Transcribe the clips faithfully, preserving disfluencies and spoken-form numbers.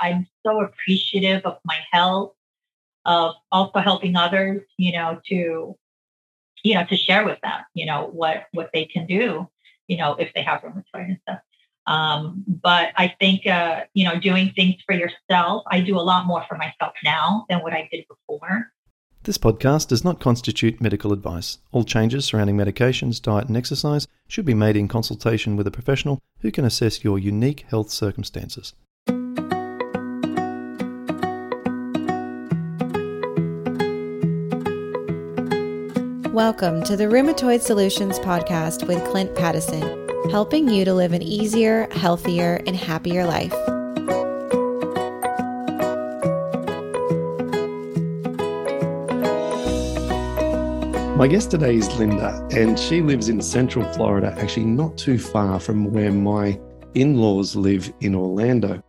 I'm so appreciative of my health, of also helping others, you know, to, you know, to share with them, you know, what, what they can do, you know, if they have rheumatoid and stuff. Um, but I think, uh, you know, doing things for yourself, I do a lot more for myself now than what I did before. This podcast does not constitute medical advice. All changes surrounding medications, diet, and exercise should be made in consultation with a professional who can assess your unique health circumstances. Welcome to the Rheumatoid Solutions Podcast with Clint Patterson, helping you to live an easier, healthier, and happier life. My guest today is Linda, and she lives in Central Florida, actually not too far from where my in-laws live in Orlando.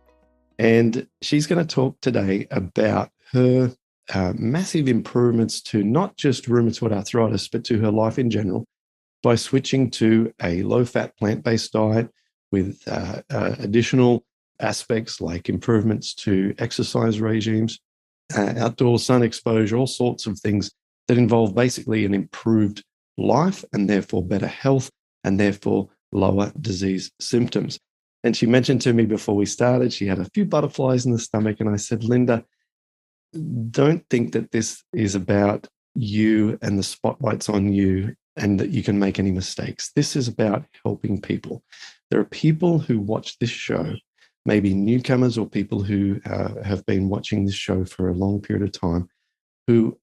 And she's going to talk today about her uh, massive improvements to not just rheumatoid arthritis, but to her life in general by switching to a low-fat plant-based diet with uh, uh, additional aspects like improvements to exercise regimes, uh, outdoor sun exposure, all sorts of things that involve basically an improved life and therefore better health and therefore lower disease symptoms. And she mentioned to me before we started, she had a few butterflies in the stomach. And I said, Linda, don't think that this is about you and the spotlight's on you and that you can make any mistakes. This is about helping people. There are people who watch this show, maybe newcomers or people who uh, have been watching this show for a long period of time, who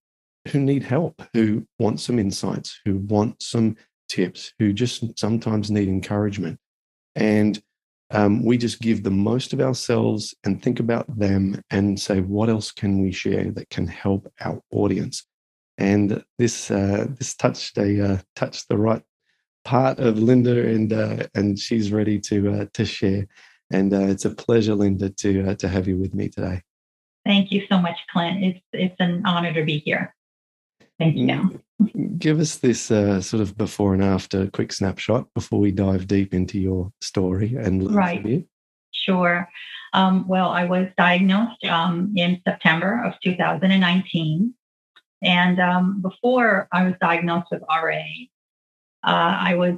who need help, who want some insights, who want some tips, who just sometimes need encouragement. And um, we just give the most of ourselves and think about them and say, what else can we share that can help our audience? And this uh, this touched a uh, touched the right part of Linda, and uh, and she's ready to uh, to share. And uh, it's a pleasure, Linda, to uh, to have you with me today. Thank you so much, Clint. It's it's an honor to be here. Thank you. Give us this uh, sort of before and after quick snapshot before we dive deep into your story and learn right. from you. Sure. Um, well, I was diagnosed um, in September of two thousand nineteen. And um, before I was diagnosed with R A, uh, I was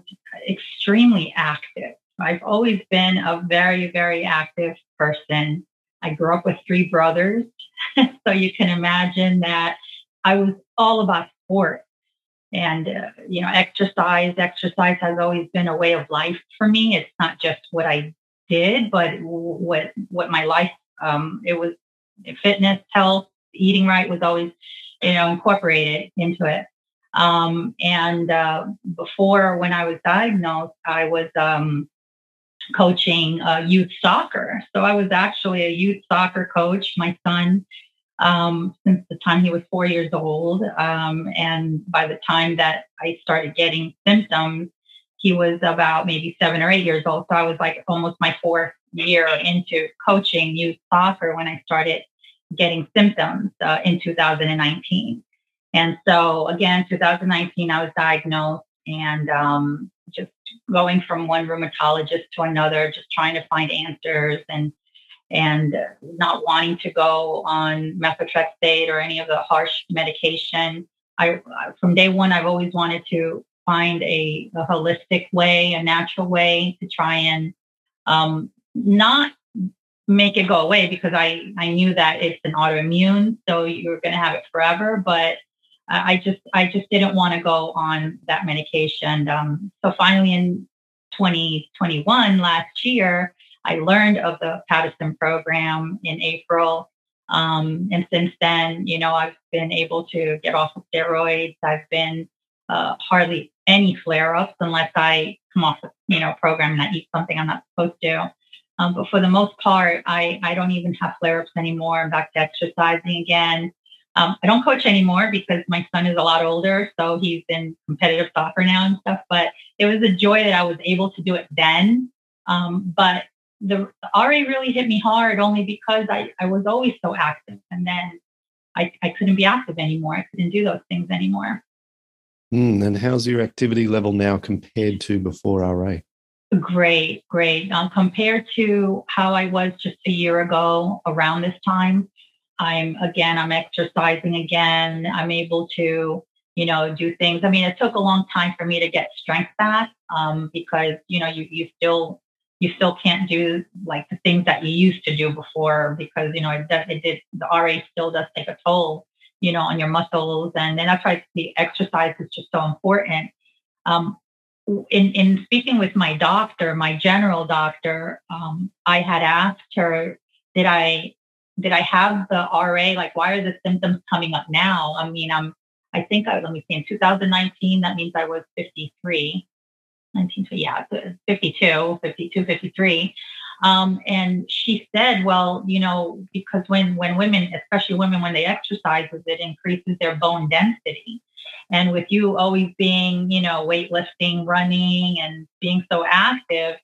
extremely active. I've always been a very, very active person. I grew up with three brothers. So you can imagine that I was all about sport and, uh, you know, exercise. Exercise has always been a way of life for me. It's not just what I did, but what, what my life, um, it was fitness, health, eating right was always, you know, incorporated into it. Um, and uh, before when I was diagnosed, I was um, coaching uh, youth soccer. So I was actually a youth soccer coach. My son, Um, since the time he was four years old. Um, and by the time that I started getting symptoms, he was about maybe seven or eight years old. So I was like almost my fourth year into coaching youth soccer when I started getting symptoms uh, in two thousand nineteen. And so again, two thousand nineteen, I was diagnosed and um, just going from one rheumatologist to another, just trying to find answers and and not wanting to go on methotrexate or any of the harsh medication. I, from day one, I've always wanted to find a, a holistic way, a natural way to try and um, not make it go away because I, I knew that it's an autoimmune, so you're going to have it forever. But I just I just didn't want to go on that medication. Um, so finally in twenty twenty-one, last year, I learned of the Paddison Program in April. Um, and since then, you know, I've been able to get off of steroids. I've been uh, hardly any flare-ups unless I come off of, you know, program and I eat something I'm not supposed to. Um, but for the most part, I, I don't even have flare-ups anymore. I'm back to exercising again. Um, I don't coach anymore because my son is a lot older. So he's in competitive soccer now and stuff. But it was a joy that I was able to do it then. Um, but The R A really hit me hard only because I, I was always so active, and then I, I couldn't be active anymore. I couldn't do those things anymore. Mm, and how's your activity level now compared to before R A? Great, great. Um, compared to how I was just a year ago around this time, I'm, again, I'm exercising again. I'm able to, you know, do things. I mean, it took a long time for me to get strength back um, because, you know, you, you still, you still can't do like the things that you used to do before because, you know, it, it did, the R A still does take a toll, you know, on your muscles. And then that's why the exercise is just so important. Um, In, in speaking with my doctor, my general doctor, um, I had asked her, did I did I have the R A? Like, why are the symptoms coming up now? I mean, I'm, I think, I, let me see, in two thousand nineteen, that means I was fifty-three, nineteen, yeah, fifty-two, fifty-two, fifty-three. Um, and she said, well, you know, because when, when women, especially women, when they exercise, it increases their bone density. And with you always being, you know, weightlifting, running, and being so active,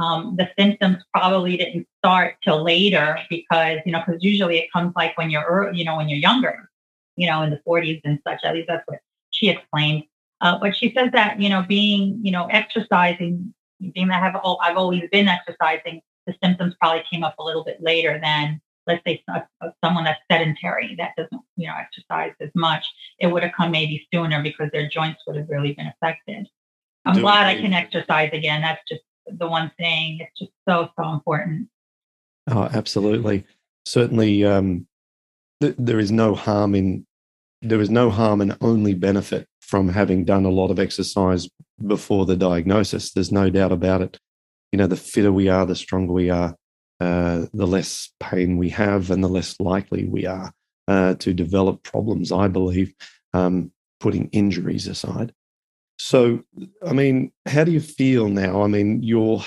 um, the symptoms probably didn't start till later because, you know, because usually it comes like when you're, you know, when you're younger, you know, in the forties and such. At least that's what she explained. Uh, but she says that, you know, being, you know, exercising, being that I have, oh, I've always been exercising, the symptoms probably came up a little bit later than, let's say, someone that's sedentary, that doesn't, you know, exercise as much. It would have come maybe sooner because their joints would have really been affected. I'm Doing glad great. I can exercise again. That's just the one thing. It's just so, so important. Oh, absolutely. Certainly, um, th- there is no harm in, there is no harm and only benefit from having done a lot of exercise before the diagnosis. There's no doubt about it. You know, the fitter we are, the stronger we are. Uh, the less pain we have and the less likely we are uh, to develop problems, I believe, um, putting injuries aside. So, I mean, how do you feel now? I mean, your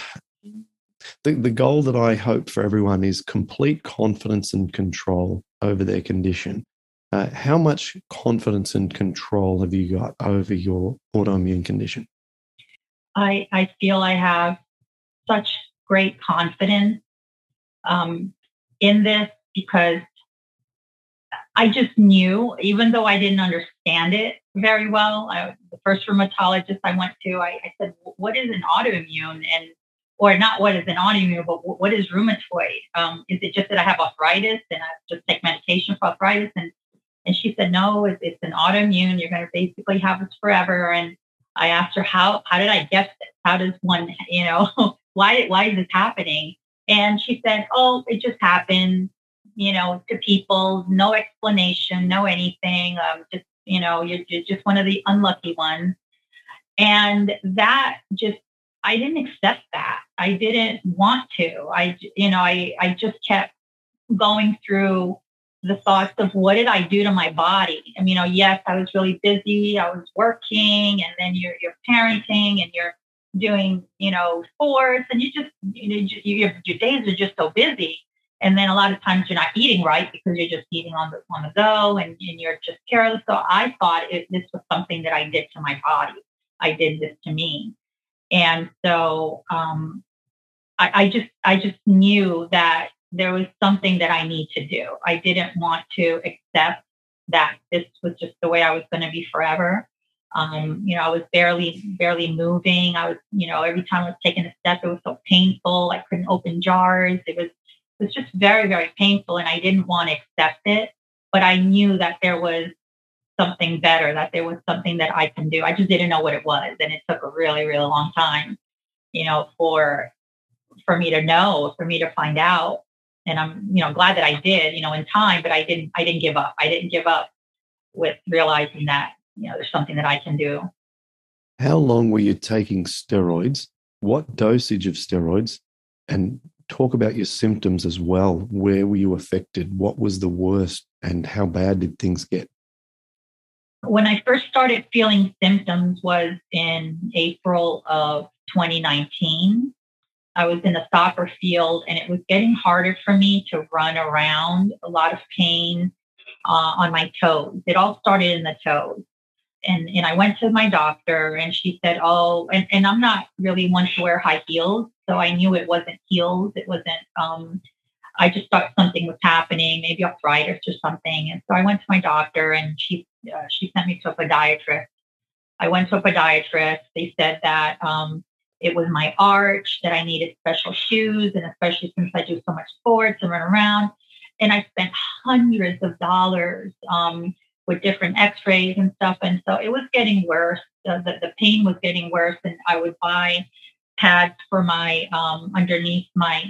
the, the goal that I hope for everyone is complete confidence and control over their condition. Uh, how much confidence and control have you got over your autoimmune condition? I, I feel I have such great confidence um, in this because I just knew, even though I didn't understand it very well, I, the first rheumatologist I went to, I, I said, what is an autoimmune? And, or not what is an autoimmune, but what is rheumatoid? Um, is it just that I have arthritis and I just take medication for arthritis? And, and she said, no, it's, it's an autoimmune. You're going to basically have this forever. And I asked her, how, how did I get this? How does one, you know, why, why is this happening? And she said, oh, it just happens, you know, to people, no explanation, no anything. Um, just, you know, you're, you're just one of the unlucky ones. And that just, I didn't accept that. I didn't want to. I, you know, I, I just kept going through the thoughts of what did I do to my body? I mean, you know, yes, I was really busy. I was working, and then you're, you're parenting and you're doing, you know, sports, and you just, you know, your, your days are just so busy. And then a lot of times you're not eating right because you're just eating on the on the go, and, and you're just careless. So I thought it, this was something that I did to my body. I did this to me. And so um, I, I just, I just knew that there was something that I need to do. I didn't want to accept that this was just the way I was going to be forever. Um, you know, I was barely, barely moving. I was, you know, every time I was taking a step, it was so painful. I couldn't open jars. It was, it was just very, very painful. And I didn't want to accept it, but I knew that there was something better, that there was something that I can do. I just didn't know what it was. And it took a really, really long time, you know, for, for me to know, for me to find out. And I'm, you know, glad that I did, you know, in time, but I didn't, I didn't give up. I didn't give up with realizing that, you know, there's something that I can do. How long were you taking steroids? What dosage of steroids? And talk about your symptoms as well. Where were you affected? What was the worst? And how bad did things get? When I first started feeling symptoms was in April of twenty nineteen. I was in a soccer field, and it was getting harder for me to run around. A lot of pain uh, on my toes. It all started in the toes. And and I went to my doctor, and she said, oh, and, and I'm not really one to wear high heels. So I knew it wasn't heels. It wasn't, um, I just thought something was happening, maybe arthritis or something. And so I went to my doctor, and she, uh, she sent me to a podiatrist. I went to a podiatrist. They said that um, it was my arch, that I needed special shoes, and especially since I do so much sports and run around. And I spent hundreds of dollars um, with different x-rays and stuff. And so it was getting worse. The, the, the pain was getting worse. And I would buy pads for my um, underneath my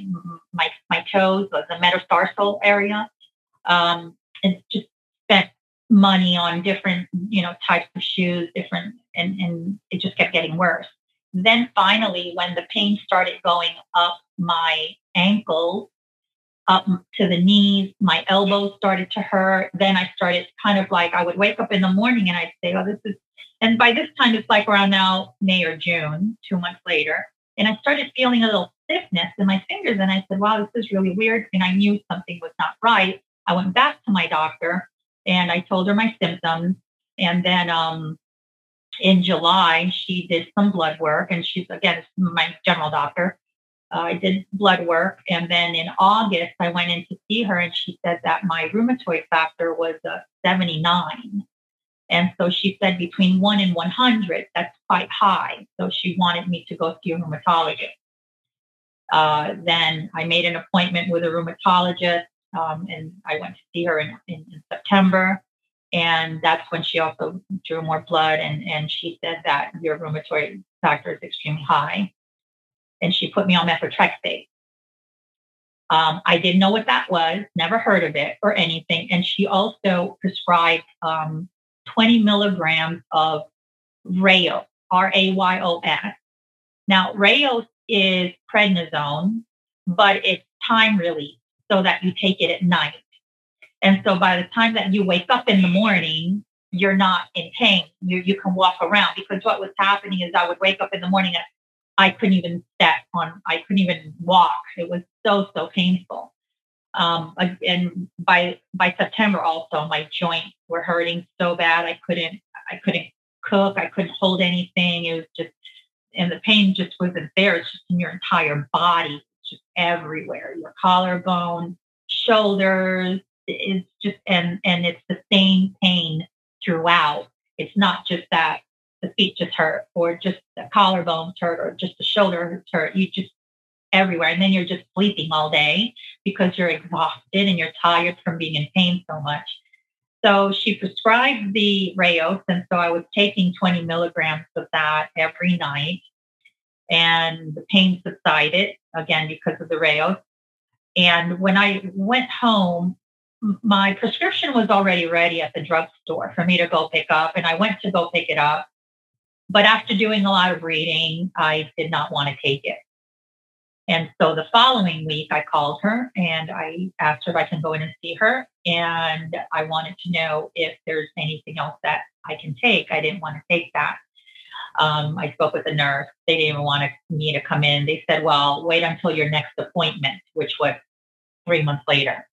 my my toes, the metatarsal area. Um, and just spent money on different, you know, types of shoes, different, and, and it just kept getting worse. Then finally, when the pain started going up my ankles, up to the knees, my elbows started to hurt. Then I started kind of like, I would wake up in the morning and I'd say, oh, this is, and by this time, it's like around now, May or June, two months later. And I started feeling a little stiffness in my fingers. And I said, wow, this is really weird. And I knew something was not right. I went back to my doctor and I told her my symptoms. And then um, in July, she did some blood work. And she's, again, my general doctor. Uh, I did blood work. And then in August, I went in to see her and she said that my rheumatoid factor was uh, seventy-nine. And so she said between one and one hundred, that's quite high. So she wanted me to go see a rheumatologist. Uh, then I made an appointment with a rheumatologist um, and I went to see her in, in, in September. And that's when she also drew more blood. And, and she said that your rheumatoid factor is extremely high. And she put me on methotrexate. Um, I didn't know what that was, never heard of it or anything. And she also prescribed um, twenty milligrams of RAYOS, R A Y O S. Now, RAYOS is prednisone, but it's time release so that you take it at night. And so by the time that you wake up in the morning, you're not in pain. You, you can walk around, because what was happening is I would wake up in the morning and I couldn't even step on, I couldn't even walk. It was so, so painful. Um, and by, by September also, my joints were hurting so bad. I couldn't, I couldn't cook. I couldn't hold anything. It was just, and the pain just wasn't there. It's just in your entire body, it's just everywhere. Your collarbone, shoulders, it's just, and, and it's the same pain throughout. It's not just that the feet just hurt, or just the collarbone hurt, or just the shoulder hurt. You just everywhere. And then you're just sleeping all day because you're exhausted and you're tired from being in pain so much. So she prescribed the RAYOS. And so I was taking twenty milligrams of that every night, and the pain subsided again because of the RAYOS. And when I went home, my prescription was already ready at the drugstore for me to go pick up. And I went to go pick it up. But after doing a lot of reading, I did not want to take it. And so the following week, I called her and I asked her if I can go in and see her. And I wanted to know if there's anything else that I can take. I didn't want to take that. Um, I spoke with the nurse. They didn't even want me to come in. They said, well, wait until your next appointment, which was three months later.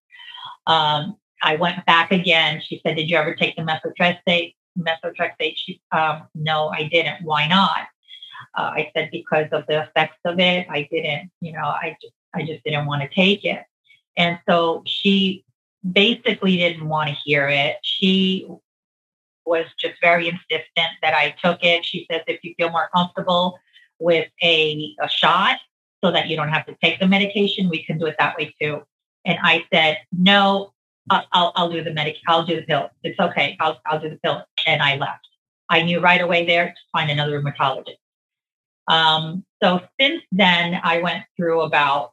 Um, I went back again. She said, did you ever take the methotrexate? methotrexate? She, um, no, I didn't. Why not? Uh, I said, because of the effects of it. I didn't, you know, I just, I just didn't want to take it. And so she basically didn't want to hear it. She was just very insistent that I took it. She says, if you feel more comfortable with a, a shot so that you don't have to take the medication, we can do it that way too. And I said, no, I'll, I'll do the medic. I'll do the pill. It's okay. I'll, I'll do the pill. And I left. I knew right away there to find another rheumatologist. Um, so since then, I went through about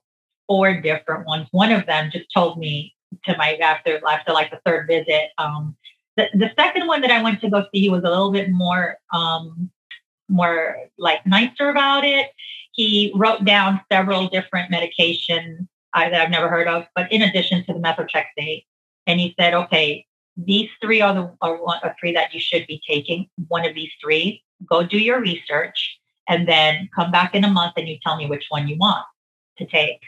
four different ones. One of them just told me to my after after like the third visit. Um, the, the second one that I went to go see, he was a little bit more um, more like nicer about it. He wrote down several different medications I, that I've never heard of, but in addition to the methotrexate. And he said, okay, these three are the are one, are three that you should be taking. One of these three, go do your research and then come back in a month and you tell me which one you want to take.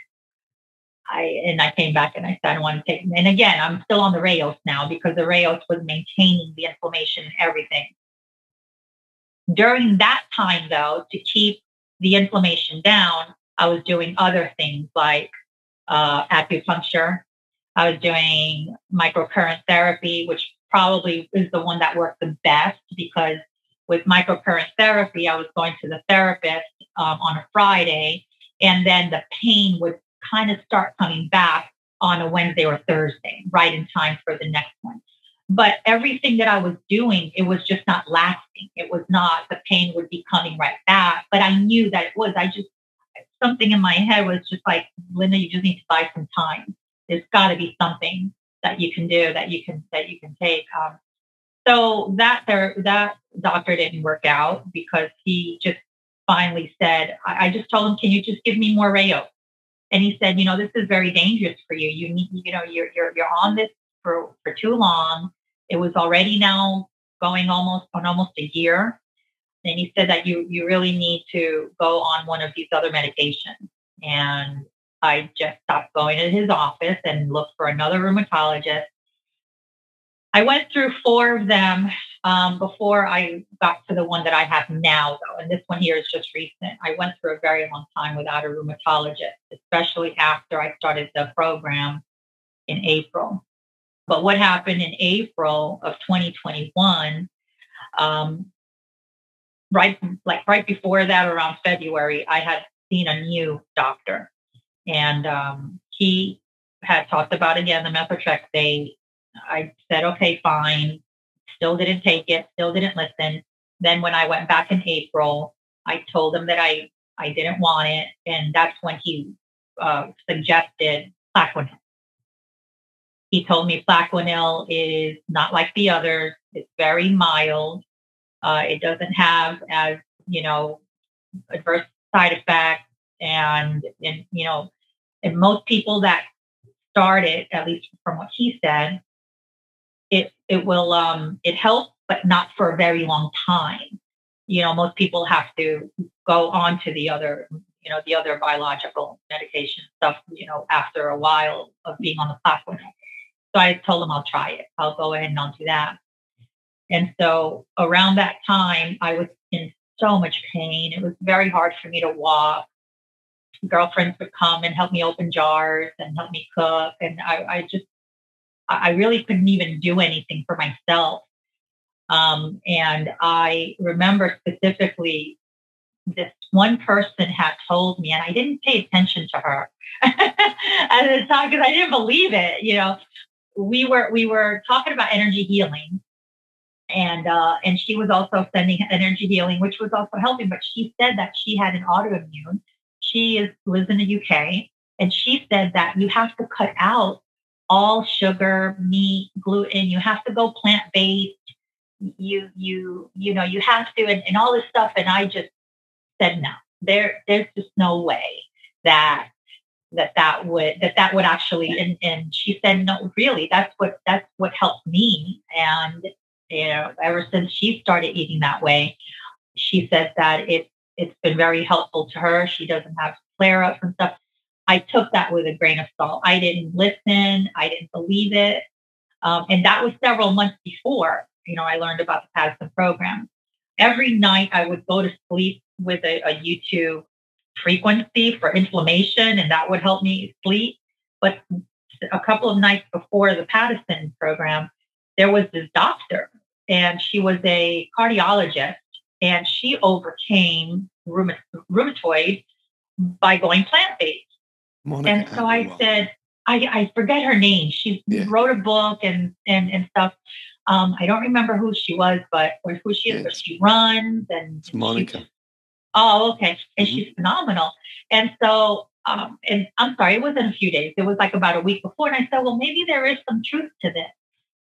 I And I came back and I said, I don't want to take. And again, I'm still on the RAYOS now because the RAYOS was maintaining the inflammation and everything. During that time, though, to keep the inflammation down, I was doing other things like Uh, acupuncture. I was doing microcurrent therapy, which probably is the one that worked the best because with microcurrent therapy, I was going to the therapist um, on a Friday, and then the pain would kind of start coming back on a Wednesday or Thursday, right in time for the next one. But everything that I was doing, it was just not lasting. It was not, the pain would be coming right back. But I knew that it was, I just, something in my head was just like, Linda, you just need to buy some time. There's got to be something that you can do, that you can, that you can take. Um, so that there, that doctor didn't work out because he just finally said, I, I just told him, can you just give me more RAYOS? And he said, you know, this is very dangerous for you. You need, you know, you're, you're, you're on this for, for too long. It was already now going almost on almost a year. And he said that you, you really need to go on one of these other medications. And I just stopped going to his office and looked for another rheumatologist. I went through four of them um, before I got to the one that I have now, though. And this one here is just recent. I went through a very long time without a rheumatologist, especially after I started the program in April. But what happened in April of twenty twenty-one, um, right, like right before that, around February, I had seen a new doctor. And um, he had talked about, again, the methotrexate. I said, okay, fine. Still didn't take it. Still didn't listen. Then when I went back in April, I told him that I, I didn't want it. And that's when he uh, suggested Plaquenil. He told me Plaquenil is not like the others. It's very mild. Uh, it doesn't have, as, you know, adverse side effects. And, and, you know, and most people that start it, at least from what he said, it, it will, um, it helps, but not for a very long time. You know, most people have to go on to the other, you know, the other biological medication stuff, you know, after a while of being on the platform. So I told him I'll try it. I'll go ahead and I'll do that. And so around that time, I was in so much pain. It was very hard for me to walk. Girlfriends would come and help me open jars and help me cook. And I, I just, I really couldn't even do anything for myself. Um, and I remember specifically this one person had told me, and I didn't pay attention to her at the time because I didn't believe it. You know, we were, we were talking about energy healing, and, uh, and she was also sending energy healing, which was also helping, but she said that she had an autoimmune. She is, lives in the U K, and she said that you have to cut out all sugar, meat, gluten. You have to go plant-based. You, you, you know, you have to, and, and all this stuff. And I just said, no, there, there's just no way that, that, that would, that, that would actually, and, and she said, no, really, that's what, that's what helped me. And, you know, ever since she started eating that way, she said that it, it's been very helpful to her. She doesn't have flare-ups and stuff. I took that with a grain of salt. I didn't listen. I didn't believe it. Um, and that was several months before, you know, I learned about the Paddison Program. Every night I would go to sleep with a, a U two frequency for inflammation, and that would help me sleep. But a couple of nights before the Paddison Program, there was this doctor, and she was a cardiologist, and she overcame rheuma- rheumatoid by going plant-based. Monica. And so I well. said, I, I forget her name. She yeah. wrote a book and and and stuff. Um, I don't remember who she was, but or who she is, yeah, but she runs and it's Monica. She, oh, okay, and mm-hmm. she's phenomenal. And so, um, and I'm sorry, it wasn't a few days. It was like about a week before. And I said, well, maybe there is some truth to this.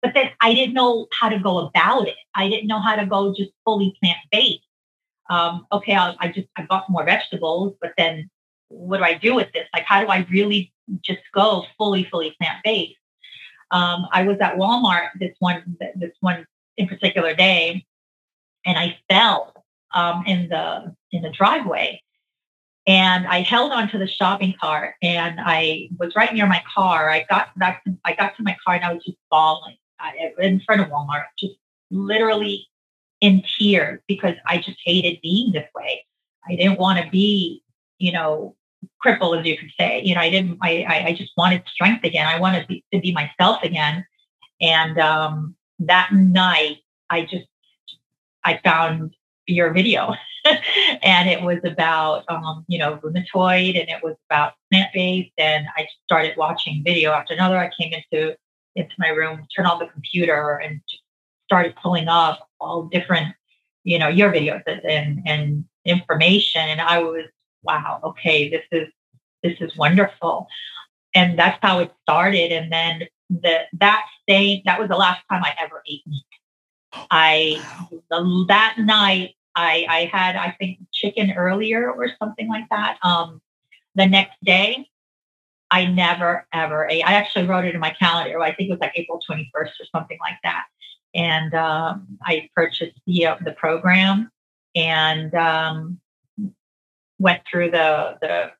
But then I didn't know how to go about it. I didn't know how to go just fully plant-based. Um, okay, I'll, I just I bought more vegetables, but then what do I do with this? Like, how do I really just go fully, fully plant-based? Um, I was at Walmart this one, this one in particular day, and I fell um, in the in the driveway, and I held onto the shopping cart, and I was right near my car. I got back, to, I got to my car, and I was just bawling I, in front of Walmart, just literally in tears because I just hated being this way. I didn't want to be, you know, cripple, as you could say. You know, I didn't, I, I just wanted strength again. I wanted to be, to be myself again. And um, that night I just, I found your video. And it was about, um, you know, rheumatoid, and it was about plant-based. And I started watching video after another. I came into, into my room, turned on the computer, and just started pulling up all different, you know, your videos and, and information. And I was, wow, okay, this is, this is wonderful. And that's how it started. And then the, that day, that was the last time I ever ate meat. I, the, that night, I, I had, I think, chicken earlier or something like that. Um, the next day, I never, ever ate. I actually wrote it in my calendar. I think it was like April twenty-first or something like that. And um, I purchased the, uh, the program, and um, went through the, the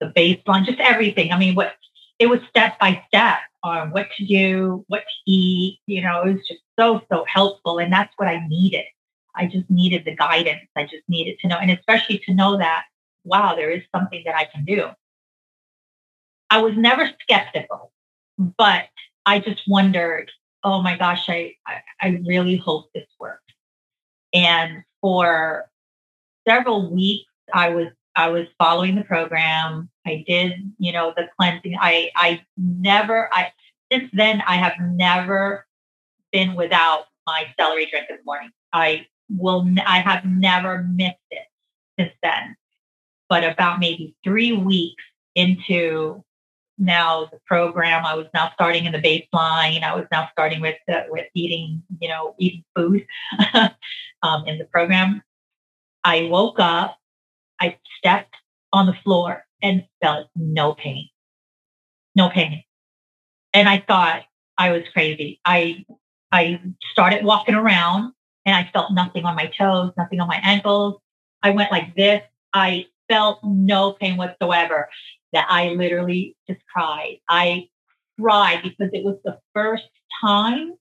the baseline, just everything. I mean, what it was step by step on what to do, what to eat. You know, it was just so, so helpful. And that's what I needed. I just needed the guidance. I just needed to know, and especially to know that, wow, there is something that I can do. I was never skeptical, but I just wondered, oh my gosh, I, I, I really hope this works. And for several weeks, I was, I was following the program. I did, you know, the cleansing. I, I never, I, since then, I have never been without my celery drink in the morning. I will, I have never missed it since then. But about maybe three weeks into now the program, I was now starting in the baseline. I was now starting with, the, with eating, you know, eating food um, in the program. I woke up. I stepped on the floor and felt no pain, no pain. And I thought I was crazy. I, I started walking around, and I felt nothing on my toes, nothing on my ankles. I went like this. I felt no pain whatsoever. That I literally just cried. I cried because it was the first time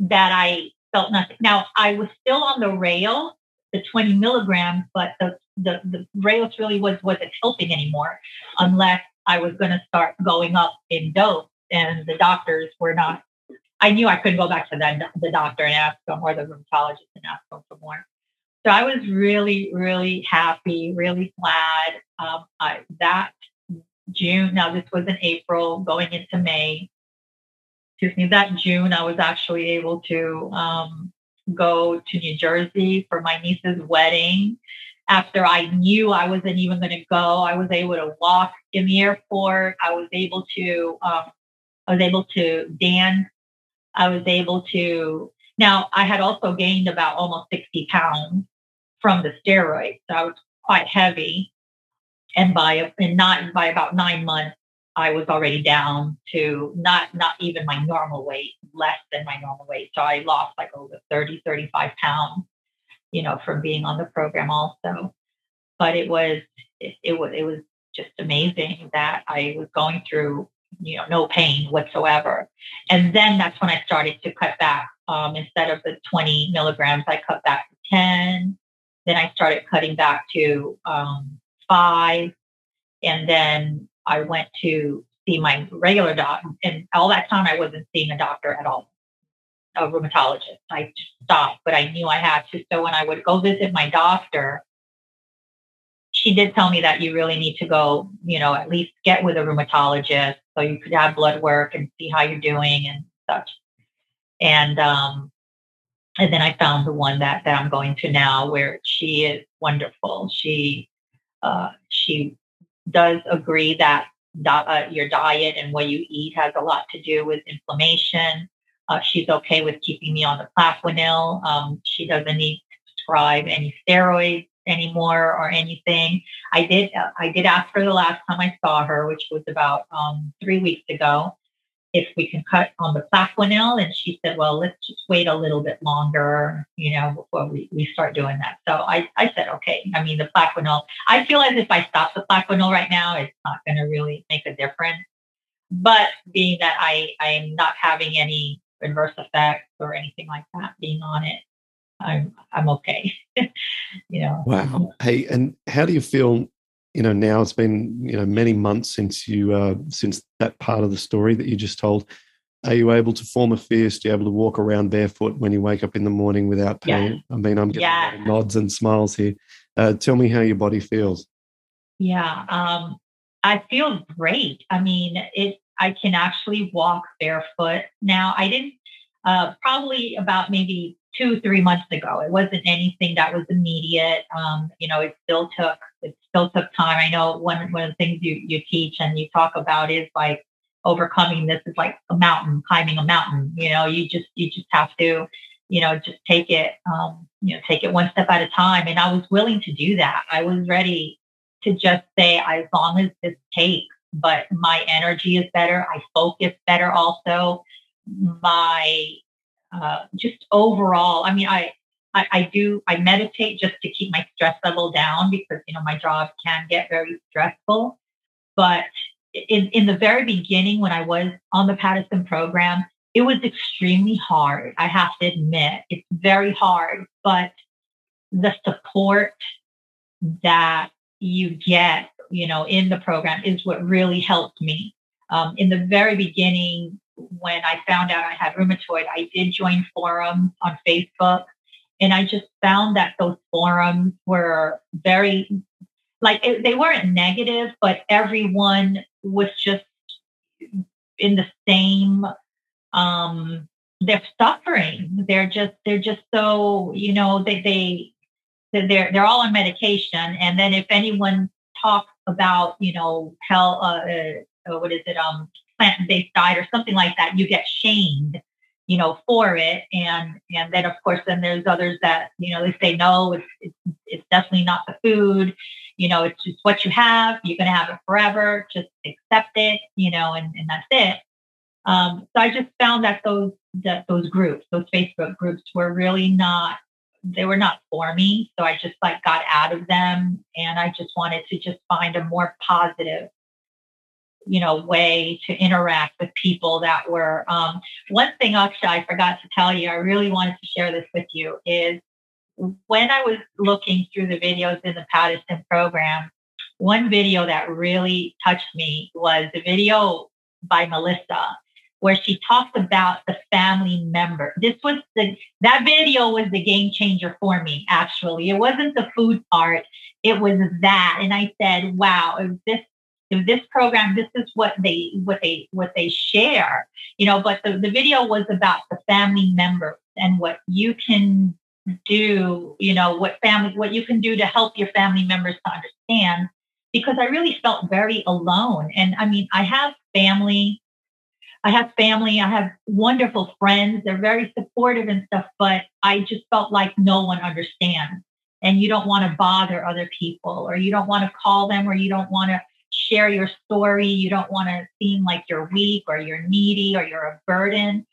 that I felt nothing. Now, I was still on the rail, the twenty milligrams, but the, the, the RAYOS really was, wasn't helping anymore unless I was going to start going up in dose. And the doctors were not, I knew I couldn't go back to the, the doctor and ask them, or the rheumatologist and ask them for more. So I was really, really happy, really glad um, I, that June. Now, this was in April going into May. Excuse me, that June, I was actually able to um, go to New Jersey for my niece's wedding. After I knew I wasn't even going to go, I was able to walk in the airport. I was able to, um, I was able to dance. I was able to, now I had also gained about almost sixty pounds from the steroids. So I was quite heavy. And by, and not by about nine months, I was already down to not, not even my normal weight, less than my normal weight. So I lost like over thirty, thirty-five pounds, you know, from being on the program also. But it was, it, it was, it was just amazing that I was going through, you know, no pain whatsoever. And then that's when I started to cut back. Um, instead of the twenty milligrams, I cut back to ten. Then I started cutting back to, um, five. And then I went to see my regular doctor. And all that time I wasn't seeing a doctor at all, a rheumatologist. I stopped, but I knew I had to. So when I would go visit my doctor, she did tell me that you really need to go, you know, at least get with a rheumatologist so you could have blood work and see how you're doing and such. And, um, and then I found the one that, that I'm going to now, where she is wonderful. She, Uh, she does agree that uh, your diet and what you eat has a lot to do with inflammation. Uh, she's okay with keeping me on the Plaquenil. Um, she doesn't need to prescribe any steroids anymore or anything. I did uh, I did ask her the last time I saw her, which was about um, three weeks ago, if we can cut on the Plaquenil. And she said, well, let's just wait a little bit longer, you know, before we, we start doing that. So I, I said, okay. I mean, the Plaquenil, I feel as if I stop the Plaquenil right now, it's not going to really make a difference. But being that I, I am not having any adverse effects or anything like that being on it, I'm, I'm okay. You know? Wow. Hey, and how do you feel? You know, now it's been, you know, many months since you, uh, since that part of the story that you just told. Are you able to form a fist? Are you able to walk around barefoot when you wake up in the morning without pain? Yeah. I mean, I'm getting yeah. nods and smiles here. Uh, tell me how your body feels. Yeah, um, I feel great. I mean, it. I can actually walk barefoot now. I didn't uh, probably about maybe two, three months ago. It wasn't anything that was immediate. Um, you know, it still took it still took time. I know one one of the things you you teach and you talk about is like, overcoming this is like a mountain, climbing a mountain. You know, you just you just have to, you know, just take it, um, you know, take it one step at a time. And I was willing to do that. I was ready to just say, as long as this takes. But my energy is better. I focus better. Also, my uh, just overall. I mean, I, I I do I meditate just to keep my stress level down because you know my job can get very stressful, but. In, in the very beginning, when I was on the Paddison program, it was extremely hard. I have to admit, it's very hard, but the support that you get, you know, in the program is what really helped me. Um, in the very beginning, when I found out I had rheumatoid, I did join forums on Facebook, and I just found that those forums were very, like, it, they weren't negative, but everyone was just in the same, um, they're suffering. They're just, they're just so, you know, they, they, they're, they're all on medication. And then if anyone talks about, you know, hell, uh, uh, what is it? Um, plant-based diet or something like that, you get shamed, you know, for it. And, and then of course, then there's others that, you know, they say, no, it's, it's, it's definitely not the food. You know, it's just what you have. You're going to have it forever. Just accept it, you know, and, and that's it. Um, so I just found that those that those groups, those Facebook groups were really not, they were not for me. So I just like got out of them, and I just wanted to just find a more positive, you know, way to interact with people that were, um, one thing actually I forgot to tell you, I really wanted to share this with you is, when I was looking through the videos in the Paddison program, one video that really touched me was the video by Melissa, where she talked about the family member. This was the, that video was the game changer for me, actually. It wasn't the food part. It was that. And I said, wow, if this, if this program, this is what they, what they, what they share, you know, but the, the video was about the family member and what you can do, you know, what family, what you can do to help your family members to understand, because I really felt very alone. And I mean, I have family, I have family, I have wonderful friends. They're very supportive and stuff, but I just felt like no one understands, and you don't want to bother other people, or you don't want to call them, or you don't want to share your story. You don't want to seem like you're weak or you're needy or you're a burden,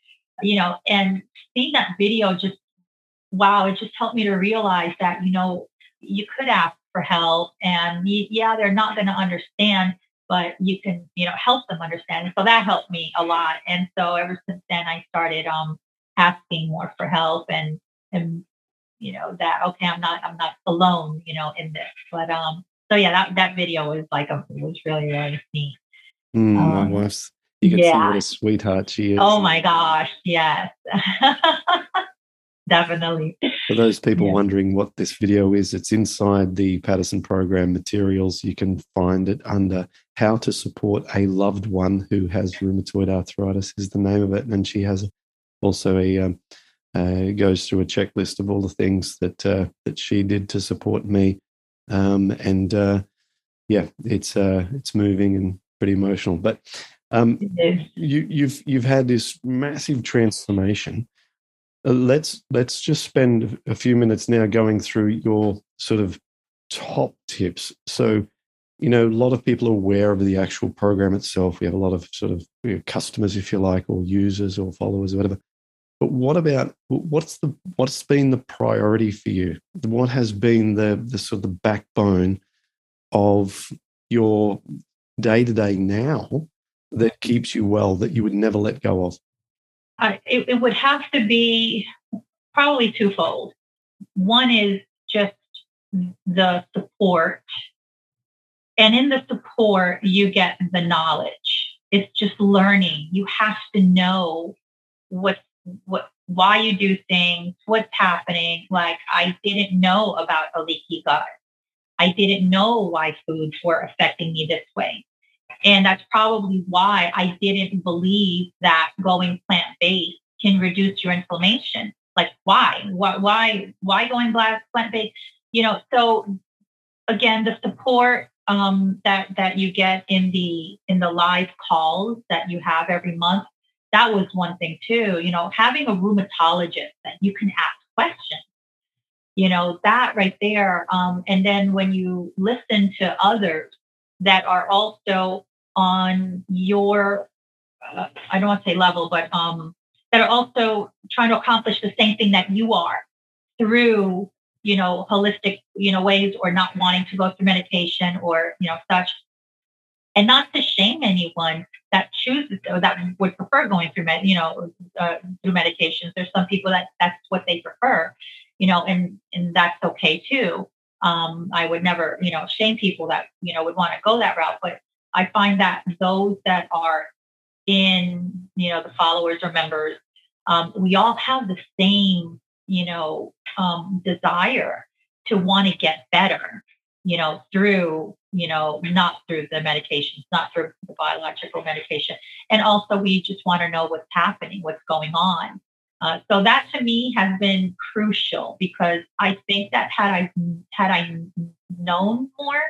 you know, and seeing that video just, wow, it just helped me to realize that, you know, you could ask for help, and you, yeah, they're not going to understand, but you can, you know, help them understand. And so that helped me a lot. And so ever since then, I started um, asking more for help, and, and, you know, that, okay, I'm not, I'm not alone, you know, in this, but, um, so yeah, that, that video was like, a, it was really, really neat. Mm, um, my wife's, you can yeah. see what a sweetheart she is. Oh my gosh. Yes. Definitely. For those people yeah. wondering what this video is, it's inside the Paddison Program materials. You can find it under How to Support a Loved One Who Has Rheumatoid Arthritis is the name of it. And she has also a um, uh, goes through a checklist of all the things that uh, that she did to support me. Um, and, uh, yeah, it's uh, it's moving and pretty emotional. But um, you, you've you've had this massive transformation. Let's let's just spend a few minutes now going through your sort of top tips. So, you know, a lot of people are aware of the actual program itself. We have a lot of sort of, you know, customers, if you like, or users or followers or whatever. But what about what's the what's been the priority for you? What has been the the sort of the backbone of your day-to-day now that keeps you well, that you would never let go of? Uh, it, it would have to be probably twofold. One is just the support. And in the support, you get the knowledge. It's just learning. You have to know what, what, why you do things, what's happening. Like, I didn't know about a leaky gut. I didn't know why foods were affecting me this way. And that's probably why I didn't believe that going plant-based can reduce your inflammation. Like, why? Why, why, why going plant-based? You know, so again, the support um, that, that you get in the, in the live calls that you have every month, that was one thing too. You know, having a rheumatologist that you can ask questions, you know, that right there. Um, and then when you listen to others that are also on your, uh, I don't want to say level, but um, that are also trying to accomplish the same thing that you are through, you know, holistic, you know, ways, or not wanting to go through meditation or, you know, such. And not to shame anyone that chooses or that would prefer going through, med- you know, uh, through medications. There's some people that that's what they prefer, you know, and, and that's okay too. Um, I would never, you know, shame people that, you know, would want to go that route. But I find that those that are in, you know, the followers or members, um, we all have the same, you know, um, desire to want to get better, you know, through, you know, not through the medications, not through the biological medication. And also we just want to know what's happening, what's going on. Uh, so that to me has been crucial, because I think that had I, had I known more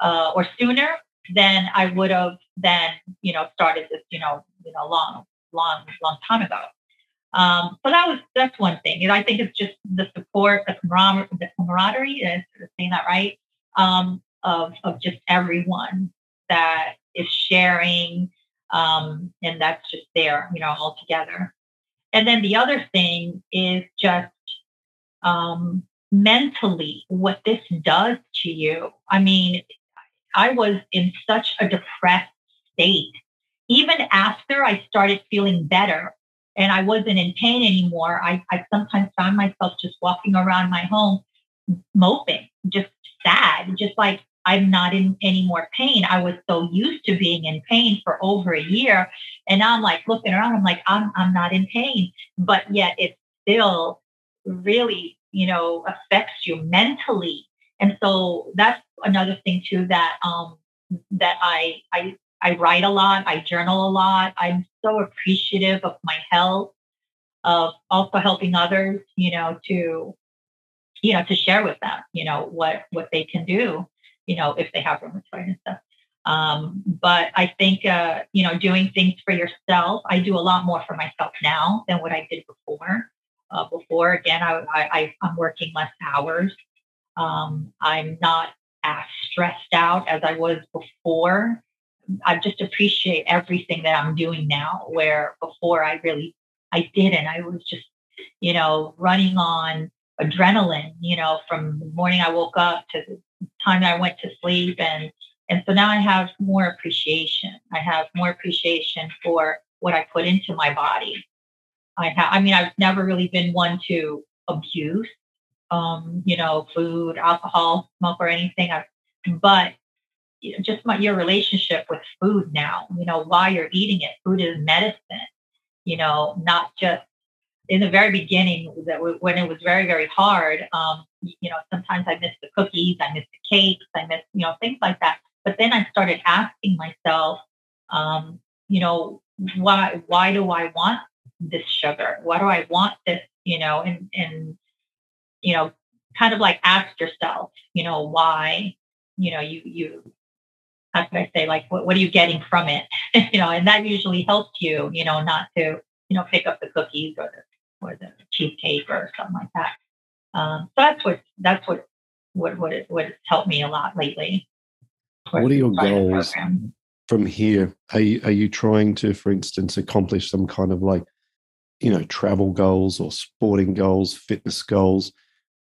uh, or sooner, then I would have then, you know, started this, you know, you know, long, long, long time ago. Um, so that was, that's one thing. And I think it's just the support, the camaraderie, the camaraderie is saying that right. Um, of, of just everyone that is sharing. Um, and that's just there, you know, all together. And then the other thing is just um, mentally what this does to you. I mean, I was in such a depressed state. Even after I started feeling better and I wasn't in pain anymore, I, I sometimes found myself just walking around my home, moping, just sad, just like I'm not in any more pain. I was so used to being in pain for over a year. And now I'm like looking around, I'm like, I'm I'm not in pain. But yet it still really, you know, affects you mentally. And so that's another thing too, that um that I I I write a lot, I journal a lot. I'm so appreciative of my health, of also helping others, you know, to you know, to share with them, you know, what what they can do, you know, if they have rheumatoid and stuff. Um, but I think, uh, you know, doing things for yourself, I do a lot more for myself now than what I did before. Uh, before, again, I, I, I'm working less hours. Um, I'm not as stressed out as I was before. I just appreciate everything that I'm doing now, where before I really, I didn't. I was just, you know, running on adrenaline, you know, from the morning I woke up to the time that I went to sleep. And and so now I have more appreciation. I have more appreciation for what I put into my body. I ha- I mean, I've never really been one to abuse, um, you know, food, alcohol, smoke, or anything. I, but you know, just my, your relationship with food now, you know, why you're eating it. Food is medicine, you know, not just in the very beginning that w- when it was very, very hard. Um, you know, sometimes I missed the cookies, I missed the cakes, I missed, you know, things like that. But then I started asking myself, um, you know, why, why do I want this sugar? Why do I want this, you know, and, and, you know, kind of like ask yourself, you know, why, you know, you, you, how could I say, like, what, what are you getting from it? You know, and that usually helped you, you know, not to, you know, pick up the cookies or the, or the cheesecake or something like that. Um, so that's what that's what what what it, what it's helped me a lot lately. What are your goals program. from here? Are you, are you trying to, for instance, accomplish some kind of like, you know, travel goals or sporting goals, fitness goals?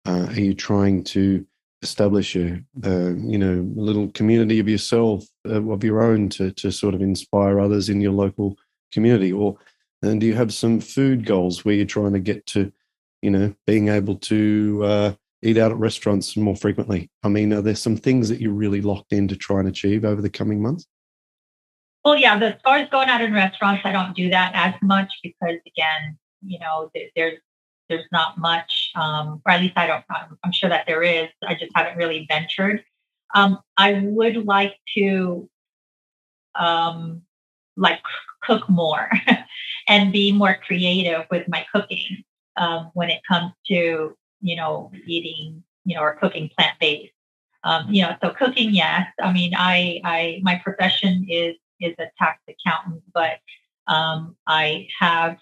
Uh, are you trying to establish a uh, you know a little community of yourself uh, of your own to to sort of inspire others in your local community? Or and do you have some food goals where you're trying to get to? You know, being able to uh, eat out at restaurants more frequently. I mean, are there some things that you're really locked in to try and achieve over the coming months? Well, yeah, the stars going out in restaurants, I don't do that as much because, again, you know, th- there's there's not much, um, or at least I don't, I'm sure that there is. I just haven't really ventured. Um, I would like to, um, like, cook more and be more creative with my cooking um, when it comes to, you know, eating, you know, or cooking plant-based. Um, you know, so cooking, yes. I mean, I, I, my profession is, is a tax accountant, but, um, I have,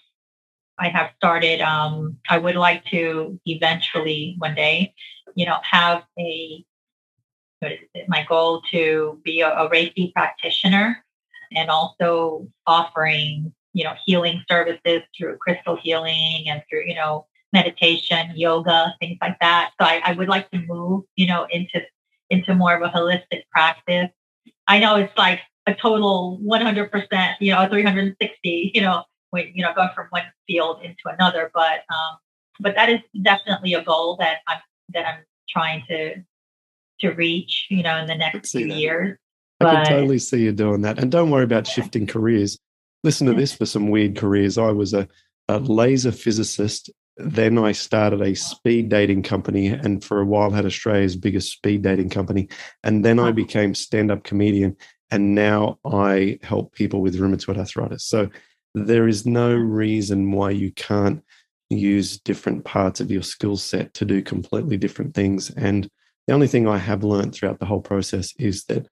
I have started, um, I would like to eventually one day, you know, have a, what is it, my goal to be a, a Reiki practitioner and also offering, you know, healing services through crystal healing and through, you know, meditation, yoga, things like that. So I, I would like to move, you know, into, into more of a holistic practice. I know it's like a total one hundred percent, you know, three hundred sixty, you know, when, you know, going from one field into another, but, um, but that is definitely a goal that I'm, that I'm trying to, to reach, you know, in the next few years. But I can totally see you doing that. And don't worry about shifting careers. Listen to this for some weird careers. I was a, a laser physicist. Then I started a speed dating company and for a while had Australia's biggest speed dating company. And then I became stand-up comedian. And now I help people with rheumatoid arthritis. So there is no reason why you can't use different parts of your skill set to do completely different things. And the only thing I have learned throughout the whole process is that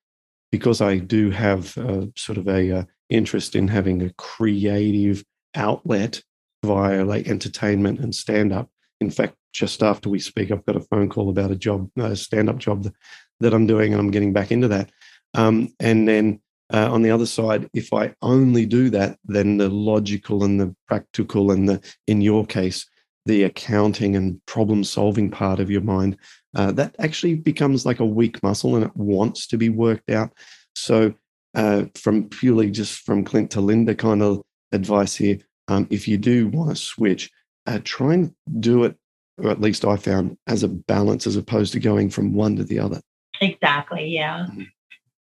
because I do have a, sort of a uh, interest in having a creative outlet via like entertainment and stand-up. In fact, just after we speak, I've got a phone call about a job, a stand-up job that, that I'm doing, and I'm getting back into that. Um, and then uh, on the other side, if I only do that, then the logical and the practical and the, in your case, the accounting and problem-solving part of your mind, uh, that actually becomes like a weak muscle and it wants to be worked out. So uh, from purely just from Clint to Linda kind of advice here, Um, if you do want to switch, uh, try and do it, or at least I found, as a balance as opposed to going from one to the other. Exactly, yeah. Mm-hmm.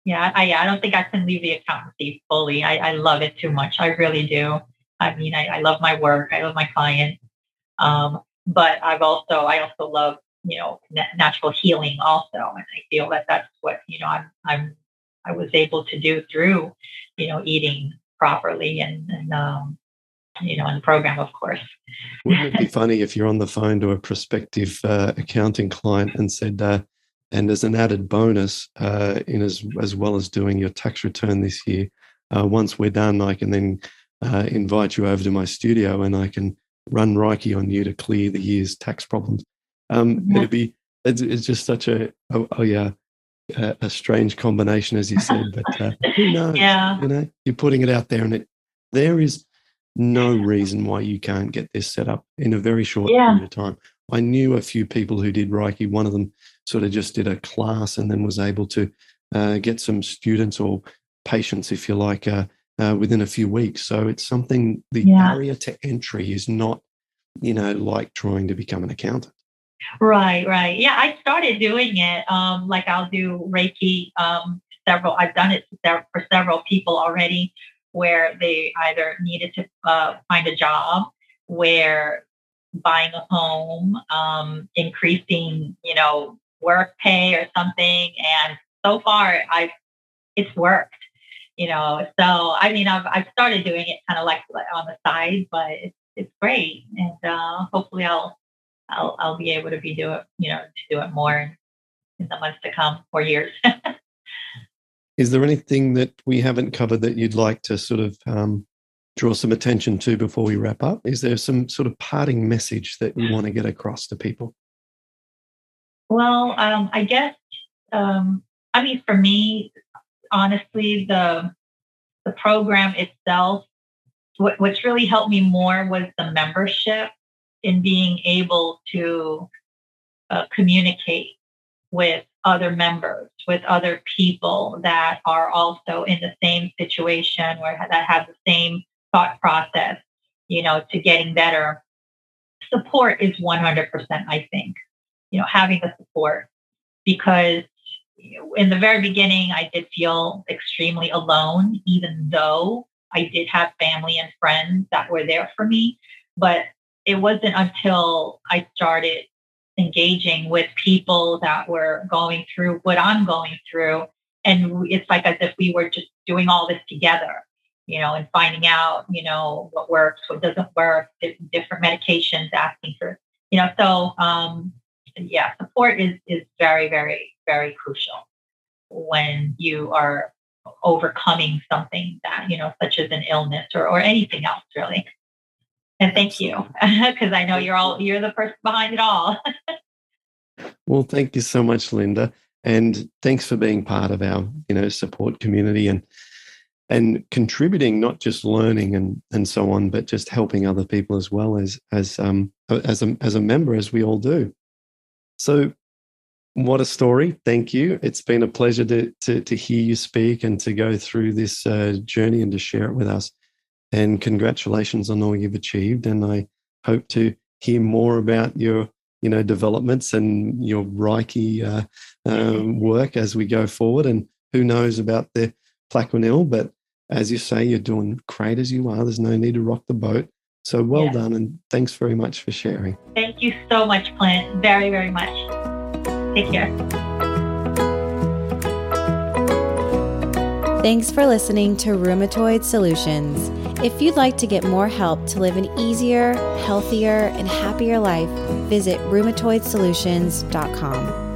Yeah, I, I don't think I can leave the accountancy fully. I, I love it too much. I really do. I mean, I, I love my work. I love my clients. Um, but I've also, I also love, you know, natural healing also. And I feel that that's what, you know, I'm, I'm, I was able to do through, you know, eating properly and, and um you know, in the program, of course. Wouldn't it be funny if you're on the phone to a prospective uh, accounting client and said, uh, and as an added bonus, uh, in as, as well as doing your tax return this year, uh, once we're done, I can then uh, invite you over to my studio and I can run Reiki on you to clear the year's tax problems. Um, yeah. It'd be, it's, it's just such a, oh, oh yeah, a, a strange combination, as you said, but uh, who knows? Yeah. You know, you're putting it out there and it, there is no reason why you can't get this set up in a very short yeah. period of time. I knew a few people who did Reiki. One of them sort of just did a class and then was able to uh, get some students or patients, if you like, uh, uh, within a few weeks. So it's something, the yeah. barrier to entry is not, you know, like trying to become an accountant. Right, right. Yeah, I started doing it. Um, like I'll do Reiki um, several, I've done it for several people already, where they either needed to uh, find a job, where buying a home, um, increasing, you know, work pay or something. And so far, I've it's worked, you know. So, I mean, I've, I've started doing it kind of like on the side, but it's, it's great. And uh, hopefully I'll, I'll, I'll be able to be do it, you know, to do it more in the months to come or years. Is there anything that we haven't covered that you'd like to sort of um, draw some attention to before we wrap up? Is there some sort of parting message that you want to get across to people? Well, um, I guess, um, I mean, for me, honestly, the the program itself, what, what's really helped me more was the membership in being able to uh, communicate with other members, with other people that are also in the same situation or that have the same thought process, you know, to getting better. Support is one hundred percent, I think, you know, having the support, because in the very beginning, I did feel extremely alone, even though I did have family and friends that were there for me. But it wasn't until I started engaging with people that were going through what I'm going through. And it's like as if we were just doing all this together, you know, and finding out, you know, what works, what doesn't work, different medications, asking for, you know, so um, yeah, support is, is very, very, very crucial when you are overcoming something that, you know, such as an illness or, or anything else really. And thank you, because I know you're all, you're the person behind it all. Well, thank you so much, Linda. And thanks for being part of our, you know, support community and, and contributing, not just learning and, and so on, but just helping other people as well as, as, um, as a, as a member, as we all do. So what a story. Thank you. It's been a pleasure to, to, to hear you speak and to go through this uh, journey and to share it with us. And congratulations on all you've achieved. And I hope to hear more about your, you know, developments and your Reiki uh, um, work as we go forward. And who knows about the Plaquenil, but as you say, you're doing great as you are. There's no need to rock the boat. So well yeah. done. And thanks very much for sharing. Thank you so much, Clint. Very, very much. Take care. Thanks for listening to Rheumatoid Solutions. If you'd like to get more help to live an easier, healthier, and happier life, visit rheumatoid solutions dot com.